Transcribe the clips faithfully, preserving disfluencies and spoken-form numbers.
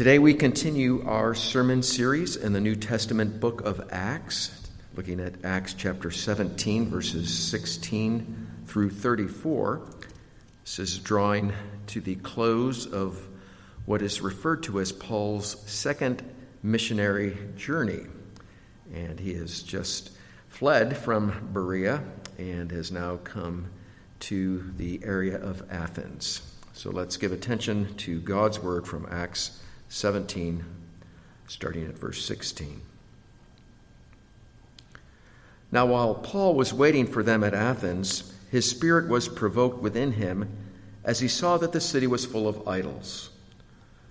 Today we continue our sermon series in the New Testament book of Acts, looking at Acts chapter seventeen, verses sixteen through thirty-four. This is drawing to the close of what is referred to as Paul's second missionary journey. And he has just fled from Berea and has now come to the area of Athens. So let's give attention to God's word from Acts seventeen, starting at verse sixteen. Now, while Paul was waiting for them at Athens, his spirit was provoked within him as he saw that the city was full of idols.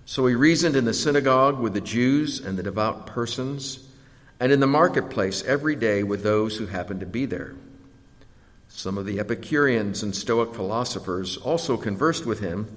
So he reasoned in the synagogue with the Jews and the devout persons, and in the marketplace every day with those who happened to be there. Some of the Epicureans and Stoic philosophers also conversed with him,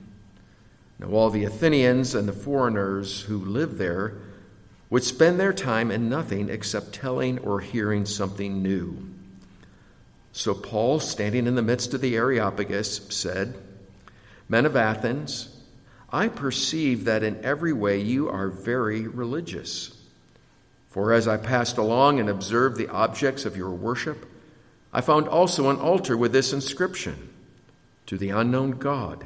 Now all the Athenians and the foreigners who lived there would spend their time in nothing except telling or hearing something new. So Paul, standing in the midst of the Areopagus, said, "Men of Athens, I perceive that in every way you are very religious. For as I passed along and observed the objects of your worship, I found also an altar with this inscription, 'To the unknown God.'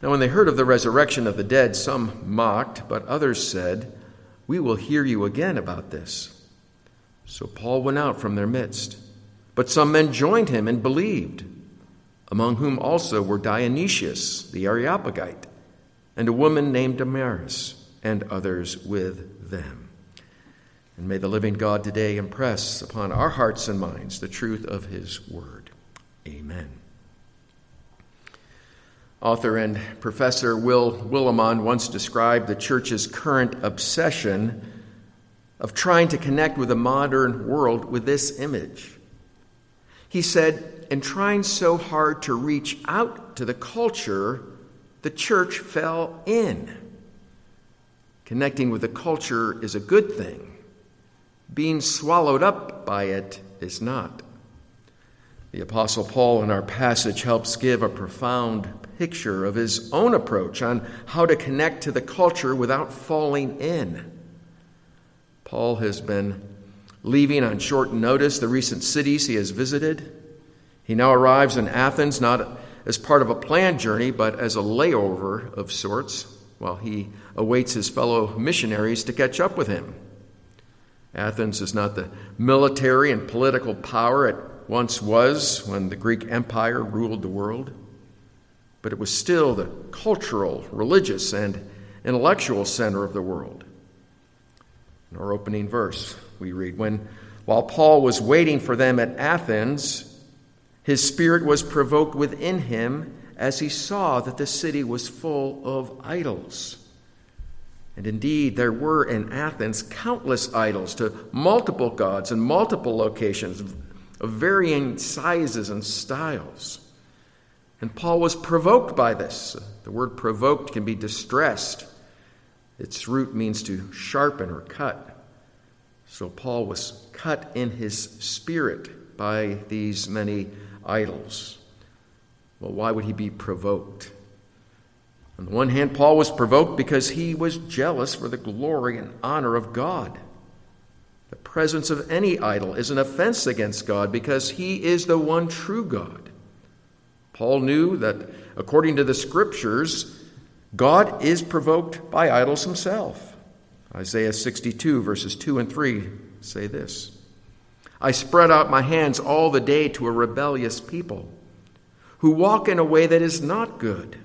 Now when they heard of the resurrection of the dead, some mocked, but others said, "We will hear you again about this." So Paul went out from their midst. But some men joined him and believed, among whom also were Dionysius the Areopagite, and a woman named Damaris, and others with them. And may the living God today impress upon our hearts and minds the truth of his word. Amen. Author and professor Will Willimon once described the church's current obsession of trying to connect with the modern world with this image. He said, "In trying so hard to reach out to the culture, the church fell in. Connecting with the culture is a good thing. Being swallowed up by it is not." The Apostle Paul in our passage helps give a profound picture of his own approach on how to connect to the culture without falling in. Paul has been leaving on short notice the recent cities he has visited. He now arrives in Athens not as part of a planned journey, but as a layover of sorts, while he awaits his fellow missionaries to catch up with him. Athens is not the military and political power it once was when the Greek Empire ruled the world, but it was still the cultural, religious, and intellectual center of the world. In our opening verse, we read, "When while Paul was waiting for them at Athens, his spirit was provoked within him as he saw that the city was full of idols. And indeed, there were in Athens countless idols to multiple gods in multiple locations of varying sizes and styles." And Paul was provoked by this. The word provoked can be distressed. Its root means to sharpen or cut. So Paul was cut in his spirit by these many idols. Well, why would he be provoked? On the one hand, Paul was provoked because he was jealous for the glory and honor of God. The presence of any idol is an offense against God because he is the one true God. Paul knew that according to the scriptures, God is provoked by idols himself. Isaiah sixty-two, verses two and three say this, "I spread out my hands all the day to a rebellious people who walk in a way that is not good,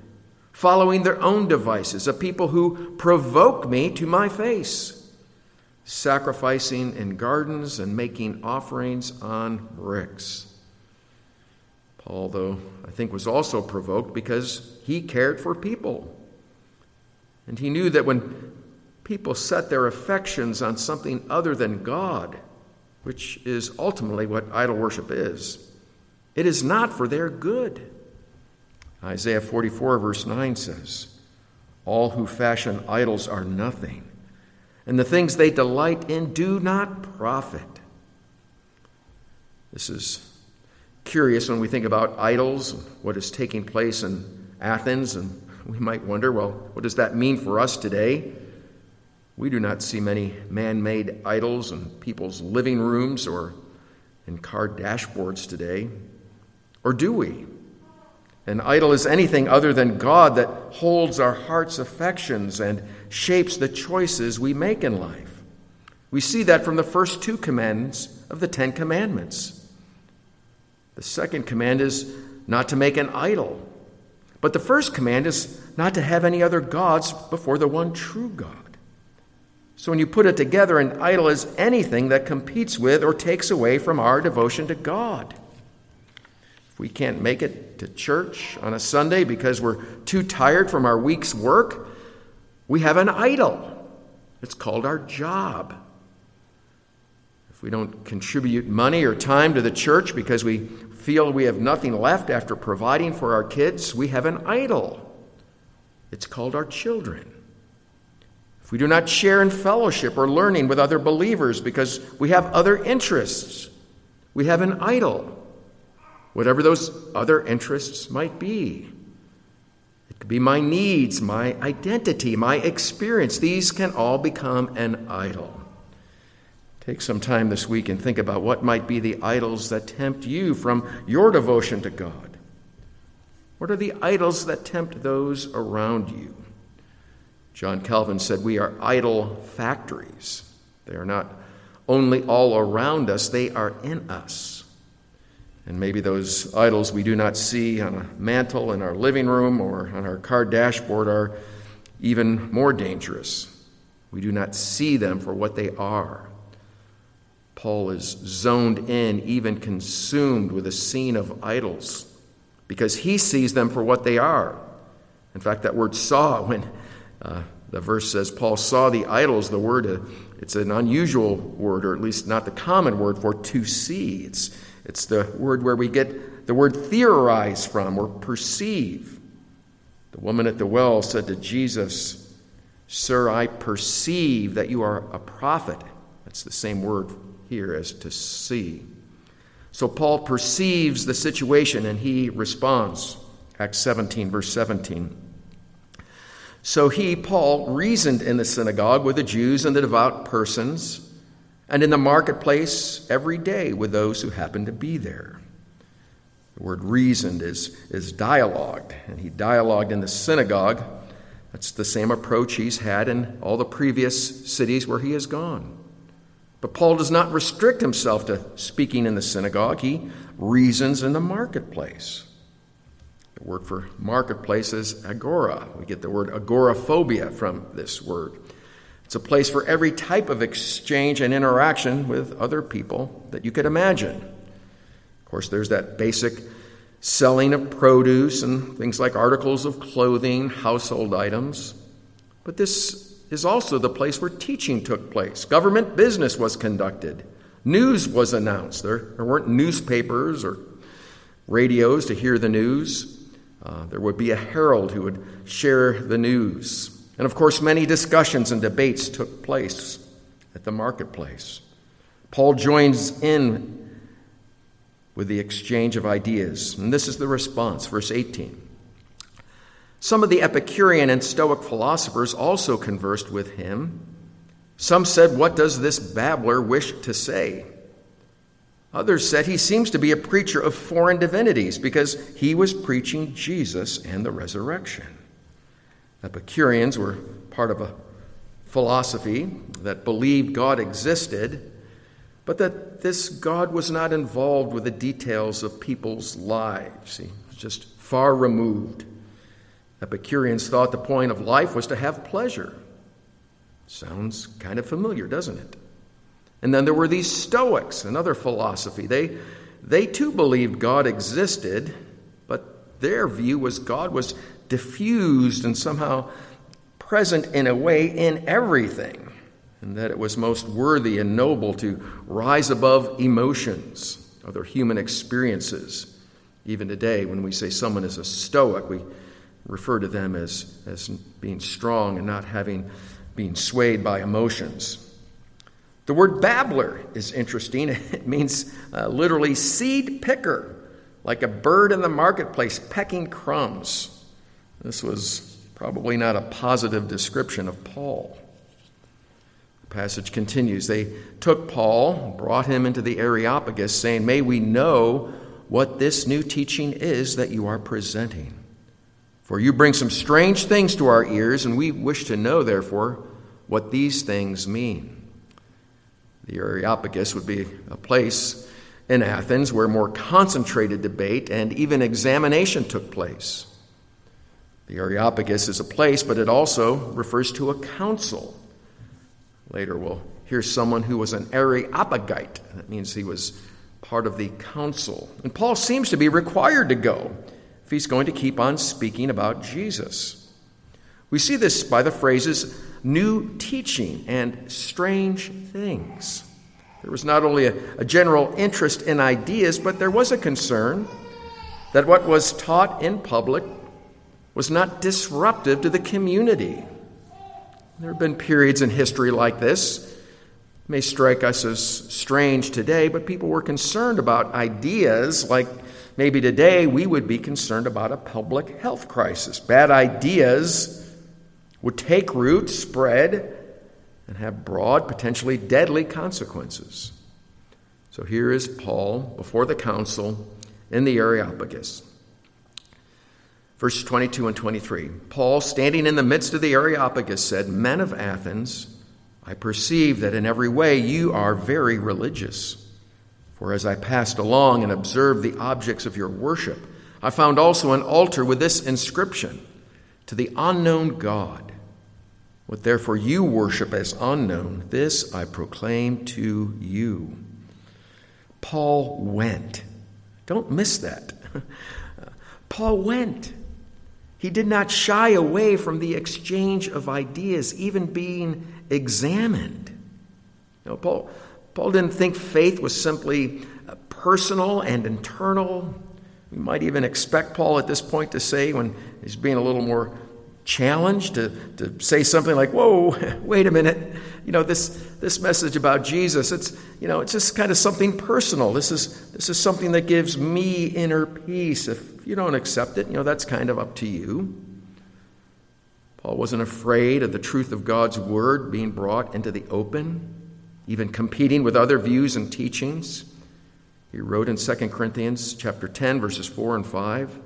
following their own devices, a people who provoke me to my face, sacrificing in gardens and making offerings on bricks." Paul, though, I think was also provoked because he cared for people. And he knew that when people set their affections on something other than God, which is ultimately what idol worship is, it is not for their good. Isaiah forty-four, verse nine says, "All who fashion idols are nothing, and the things they delight in do not profit." This is curious when we think about idols, what is taking place in Athens, and we might wonder, well, what does that mean for us today? We do not see many man-made idols in people's living rooms or in car dashboards today, or do we? An idol is anything other than God that holds our heart's affections and shapes the choices we make in life. We see that from the first two commands of the Ten Commandments. The second command is not to make an idol, but the first command is not to have any other gods before the one true God. So when you put it together, an idol is anything that competes with or takes away from our devotion to God. If we can't make it to church on a Sunday because we're too tired from our week's work, we have an idol. It's called our job. If we don't contribute money or time to the church because we feel we have nothing left after providing for our kids, we have an idol. It's called our children. If we do not share in fellowship or learning with other believers because we have other interests, we have an idol, whatever those other interests might be. It could be my needs, my identity, my experience. These can all become an idol. Take some time this week and think about what might be the idols that tempt you from your devotion to God. What are the idols that tempt those around you? John Calvin said we are idol factories. They are not only all around us, they are in us. And maybe those idols we do not see on a mantle in our living room or on our car dashboard are even more dangerous. We do not see them for what they are. Paul is zoned in, even consumed with a scene of idols because he sees them for what they are. In fact, that word saw, when Uh, the verse says Paul saw the idols, the word, uh, it's an unusual word, or at least not the common word for to see. It's, it's the word where we get the word theorize from or perceive. The woman at the well said to Jesus, "Sir, I perceive that you are a prophet." That's the same word here as to see. So Paul perceives the situation and he responds. Acts seventeen, verse seventeen. "So he, Paul, reasoned in the synagogue with the Jews and the devout persons, and in the marketplace every day with those who happened to be there." The word reasoned is, is dialogued, and he dialogued in the synagogue. That's the same approach he's had in all the previous cities where he has gone. But Paul does not restrict himself to speaking in the synagogue. He reasons in the marketplace. The word for marketplace is agora. We get the word agoraphobia from this word. It's a place for every type of exchange and interaction with other people that you could imagine. Of course, there's that basic selling of produce and things like articles of clothing, household items. But this is also the place where teaching took place. Government business was conducted. News was announced. There, there weren't newspapers or radios to hear the news. Uh, there would be a herald who would share the news. And, of course, many discussions and debates took place at the marketplace. Paul joins in with the exchange of ideas. And this is the response, verse eighteen. Some of the Epicurean and Stoic philosophers also conversed with him. Some said, "What does this babbler wish to say?" Others said, "He seems to be a preacher of foreign divinities," because he was preaching Jesus and the resurrection. Epicureans were part of a philosophy that believed God existed, but that this God was not involved with the details of people's lives. He was just far removed. Epicureans thought the point of life was to have pleasure. Sounds kind of familiar, doesn't it? And then there were these Stoics, another philosophy. They, they too believed God existed, but their view was God was diffused and somehow present in a way in everything, and that it was most worthy and noble to rise above emotions, other human experiences. Even today, when we say someone is a Stoic, we refer to them as, as being strong and not having being swayed by emotions. The word babbler is interesting. It means uh, literally seed picker, like a bird in the marketplace pecking crumbs. This was probably not a positive description of Paul. The passage continues. They took Paul, brought him into the Areopagus, saying, "May we know what this new teaching is that you are presenting. For you bring some strange things to our ears, and we wish to know, therefore, what these things mean." The Areopagus would be a place in Athens where more concentrated debate and even examination took place. The Areopagus is a place, but it also refers to a council. Later we'll hear someone who was an Areopagite. That means he was part of the council. And Paul seems to be required to go if he's going to keep on speaking about Jesus. We see this by the phrases new teaching and strange things. There was not only a, a general interest in ideas, but there was a concern that what was taught in public was not disruptive to the community. There have been periods in history like this. It may strike us as strange today, but people were concerned about ideas like maybe today we would be concerned about a public health crisis. Bad ideas would take root, spread, and have broad, potentially deadly consequences. So here is Paul before the council in the Areopagus. Verses twenty-two and twenty-three, Paul, standing in the midst of the Areopagus, said, "Men of Athens, I perceive that in every way you are very religious. For as I passed along and observed the objects of your worship, I found also an altar with this inscription, 'To the unknown God.' What therefore you worship as unknown, this I proclaim to you." Paul went. Don't miss that. Paul went. He did not shy away from the exchange of ideas, even being examined. No, Paul, Paul didn't think faith was simply personal and internal. We might even expect Paul at this point to say, when he's being a little more challenged, to, to say something like, "Whoa, wait a minute. You know, this this message about Jesus, it's you know, it's just kind of something personal. This is this is something that gives me inner peace. If you don't accept it, you know, that's kind of up to you." Paul wasn't afraid of the truth of God's word being brought into the open, even competing with other views and teachings. He wrote in Second Corinthians chapter ten, verses four and five,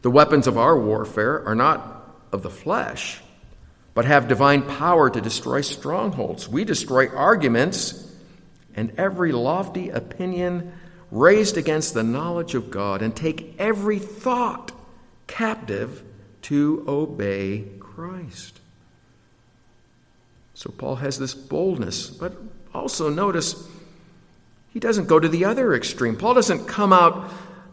"The weapons of our warfare are not of the flesh, but have divine power to destroy strongholds. We destroy arguments and every lofty opinion raised against the knowledge of God, and take every thought captive to obey Christ." So Paul has this boldness. But also notice, he doesn't go to the other extreme. Paul doesn't come out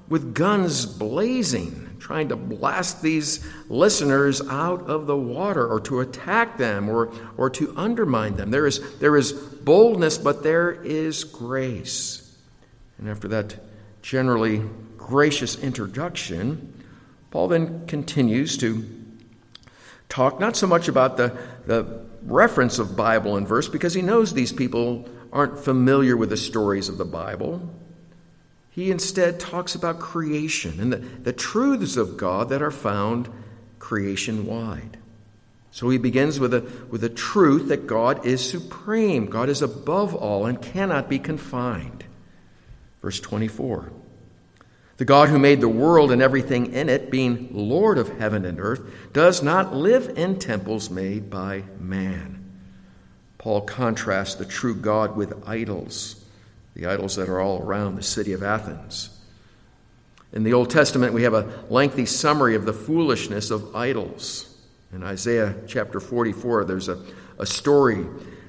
with guns blazing, trying to blast these listeners out of the water or to attack them or, or to undermine them. There is, there is boldness, but there is grace. And after that generally gracious introduction, Paul then continues to talk not so much about the, the reference of Bible and verse, because he knows these people aren't familiar with the stories of the Bible. He instead talks about creation and the, the truths of God that are found creation-wide. So he begins with a, with a truth that God is supreme. God is above all and cannot be confined. Verse twenty-four, the God who made the world and everything in it, being Lord of heaven and earth, does not live in temples made by man. Paul contrasts the true God with idols, the idols that are all around the city of Athens. In the Old Testament, we have a lengthy summary of the foolishness of idols. In Isaiah chapter forty-four, there's a, a story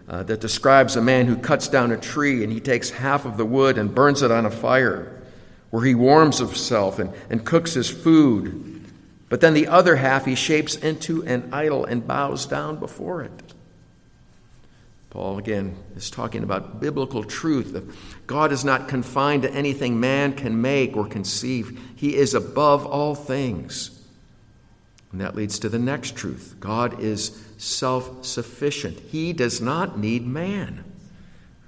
uh, that describes a man who cuts down a tree and he takes half of the wood and burns it on a fire, where he warms himself and, and cooks his food. But then the other half he shapes into an idol and bows down before it. Paul, again, is talking about biblical truth. God is not confined to anything man can make or conceive. He is above all things. And that leads to the next truth. God is self-sufficient. He does not need man.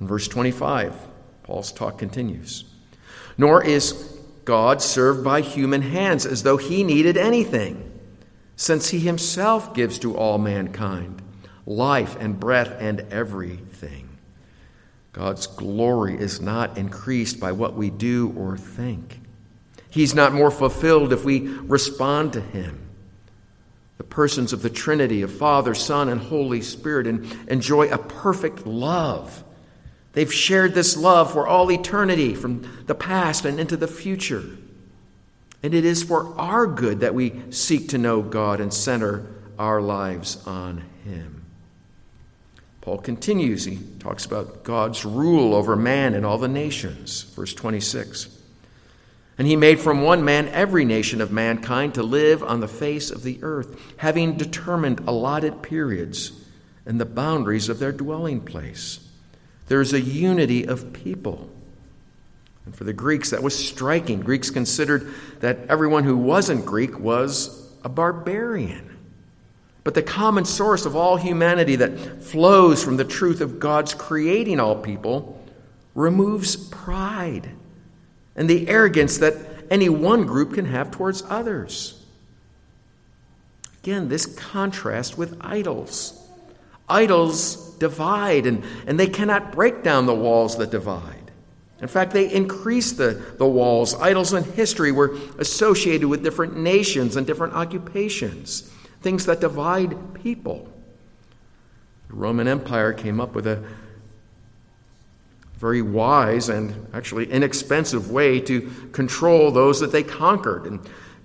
In verse twenty-five, Paul's talk continues. Nor is God served by human hands as though he needed anything, since he himself gives to all mankind life and breath and everything. God's glory is not increased by what we do or think. He's not more fulfilled if we respond to him. The persons of the Trinity, of Father, Son, and Holy Spirit, enjoy a perfect love. They've shared this love for all eternity, from the past and into the future. And it is for our good that we seek to know God and center our lives on him. Paul continues. He talks about God's rule over man and all the nations. Verse twenty-six. And he made from one man every nation of mankind to live on the face of the earth, having determined allotted periods and the boundaries of their dwelling place. There is a unity of people. And for the Greeks, that was striking. Greeks considered that everyone who wasn't Greek was a barbarian. But the common source of all humanity that flows from the truth of God's creating all people removes pride and the arrogance that any one group can have towards others. Again, this contrast with idols. Idols divide, and, and they cannot break down the walls that divide. In fact, they increase the, the walls. Idols in history were associated with different nations and different occupations, things that divide people. The Roman Empire came up with a very wise and actually inexpensive way to control those that they conquered. In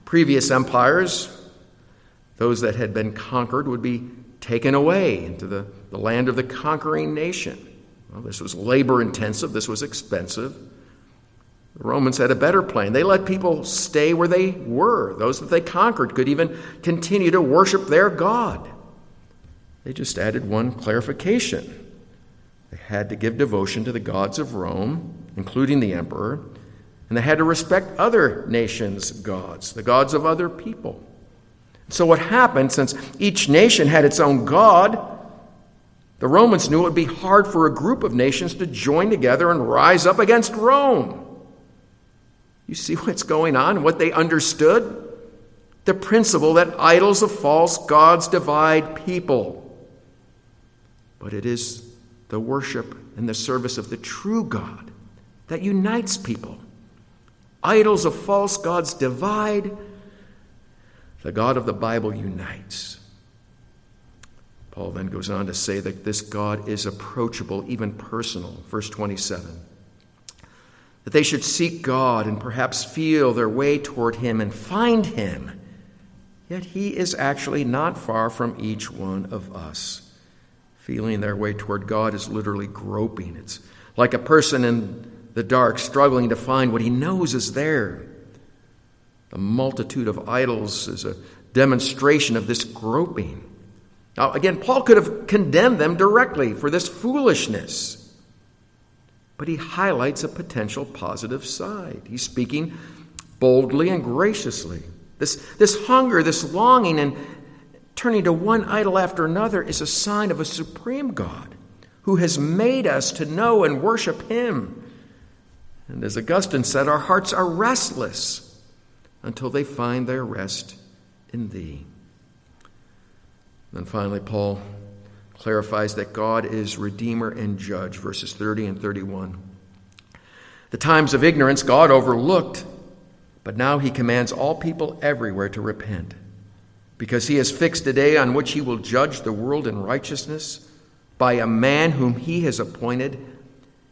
previous empires, those that had been conquered would be taken away into the, the land of the conquering nation. Well, this was labor-intensive. This was expensive. The Romans had a better plan. They let people stay where they were. Those that they conquered could even continue to worship their God. They just added one clarification. They had to give devotion to the gods of Rome, including the emperor, and they had to respect other nations' gods, the gods of other people. So what happened, since each nation had its own god, the Romans knew it would be hard for a group of nations to join together and rise up against Rome. You see what's going on, what they understood? The principle that idols of false gods divide people. But it is the worship and the service of the true God that unites people. Idols of false gods divide. The God of the Bible unites. Paul then goes on to say that this God is approachable, even personal. Verse twenty-seven. That they should seek God and perhaps feel their way toward him and find him. Yet he is actually not far from each one of us, Feeling their way toward God is literally groping. It's like a person in the dark struggling to find what he knows is there. The multitude of idols is a demonstration of this groping. Now, again, Paul could have condemned them directly for this foolishness. But he highlights a potential positive side. He's speaking boldly and graciously. This, this hunger, this longing, and turning to one idol after another is a sign of a supreme God who has made us to know and worship him. And as Augustine said, our hearts are restless until they find their rest in thee. Then finally, Paul clarifies that God is Redeemer and Judge, verses thirty and thirty-one. The times of ignorance God overlooked, but now he commands all people everywhere to repent, because he has fixed a day on which he will judge the world in righteousness by a man whom he has appointed,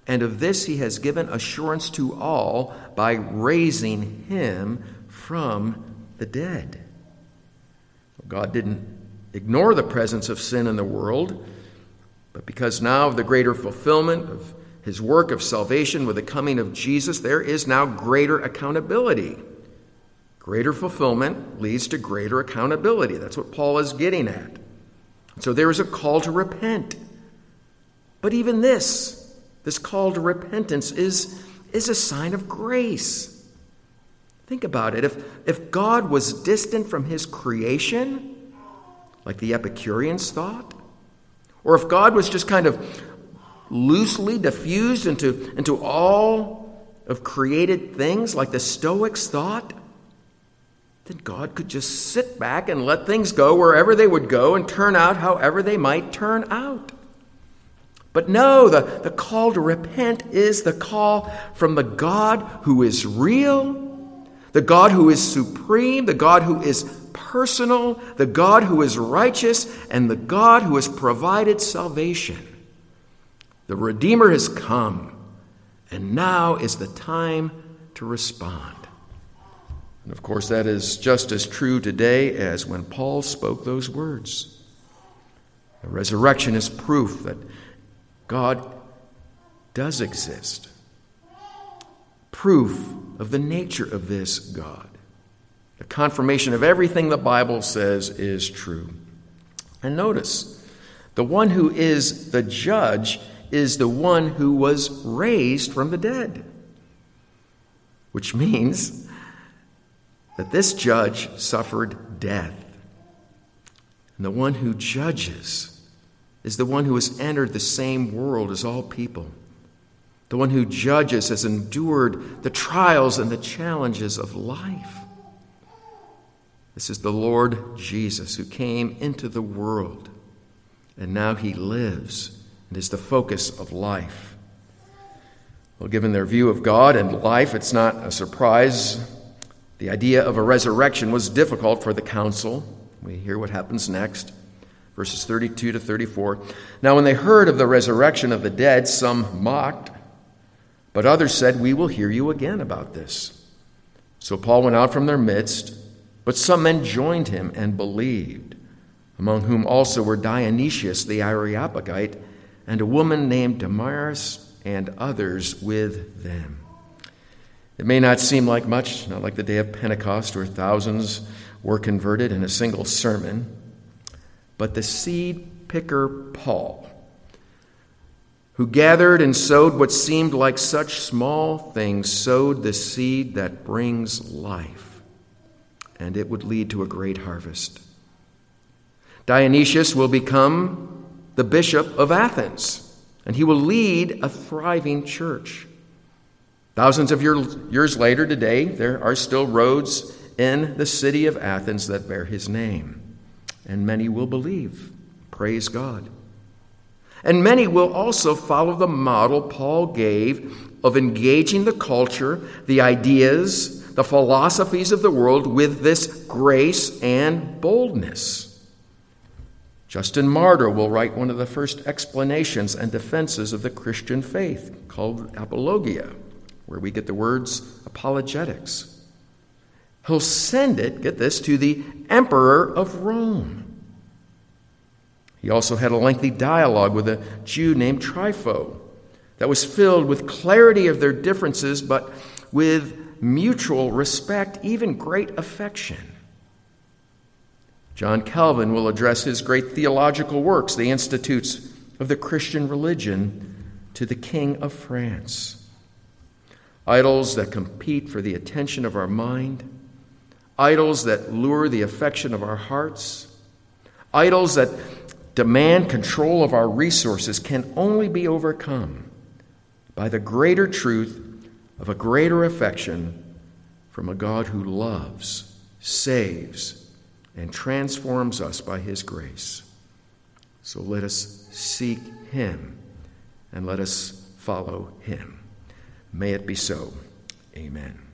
and of this he has given assurance to all by raising him from the dead. God didn't ignore the presence of sin in the world, but because now of the greater fulfillment of his work of salvation with the coming of Jesus, there is now greater accountability. Greater fulfillment leads to greater accountability. That's what Paul is getting at. So there is a call to repent. But even this, this call to repentance is, is a sign of grace. Think about it. If, if God was distant from his creation, like the Epicureans thought, or if God was just kind of loosely diffused into, into all of created things, like the Stoics thought, then God could just sit back and let things go wherever they would go and turn out however they might turn out. But no, the, the call to repent is the call from the God who is real, the God who is supreme, the God who is personal, the God who is righteous, and the God who has provided salvation. The Redeemer has come, and now is the time to respond. And of course, that is just as true today as when Paul spoke those words. The resurrection is proof that God does exist, proof of the nature of this God. The confirmation of everything the Bible says is true. And notice, the one who is the judge is the one who was raised from the dead, which means that this judge suffered death. And the one who judges is the one who has entered the same world as all people. The one who judges has endured the trials and the challenges of life. This is the Lord Jesus who came into the world, and now he lives and is the focus of life. Well, given their view of God and life, it's not a surprise. The idea of a resurrection was difficult for the council. We hear what happens next, verses thirty-two to thirty-four. Now when they heard of the resurrection of the dead, some mocked, but others said, "We will hear you again about this." So Paul went out from their midst, but some men joined him and believed, among whom also were Dionysius the Areopagite, and a woman named Damaris, and others with them. It may not seem like much, not like the day of Pentecost where thousands were converted in a single sermon, but the seed picker Paul, who gathered and sowed what seemed like such small things, sowed the seed that brings life, and it would lead to a great harvest. Dionysius will become the bishop of Athens, and he will lead a thriving church. Thousands of years later today, there are still roads in the city of Athens that bear his name. And many will believe. Praise God. And many will also follow the model Paul gave of engaging the culture, the ideas, the philosophies of the world with this grace and boldness. Justin Martyr will write one of the first explanations and defenses of the Christian faith, called Apologia, where we get the words apologetics. He'll send it, get this, to the emperor of Rome. He also had a lengthy dialogue with a Jew named Trypho that was filled with clarity of their differences, but with mutual respect, even great affection. John Calvin will address his great theological works, the Institutes of the Christian Religion, to the King of France. Idols that compete for the attention of our mind, idols that lure the affection of our hearts, idols that demand control of our resources can only be overcome by the greater truth of a greater affection from a God who loves, saves, and transforms us by his grace. So let us seek him and let us follow him. May it be so. Amen.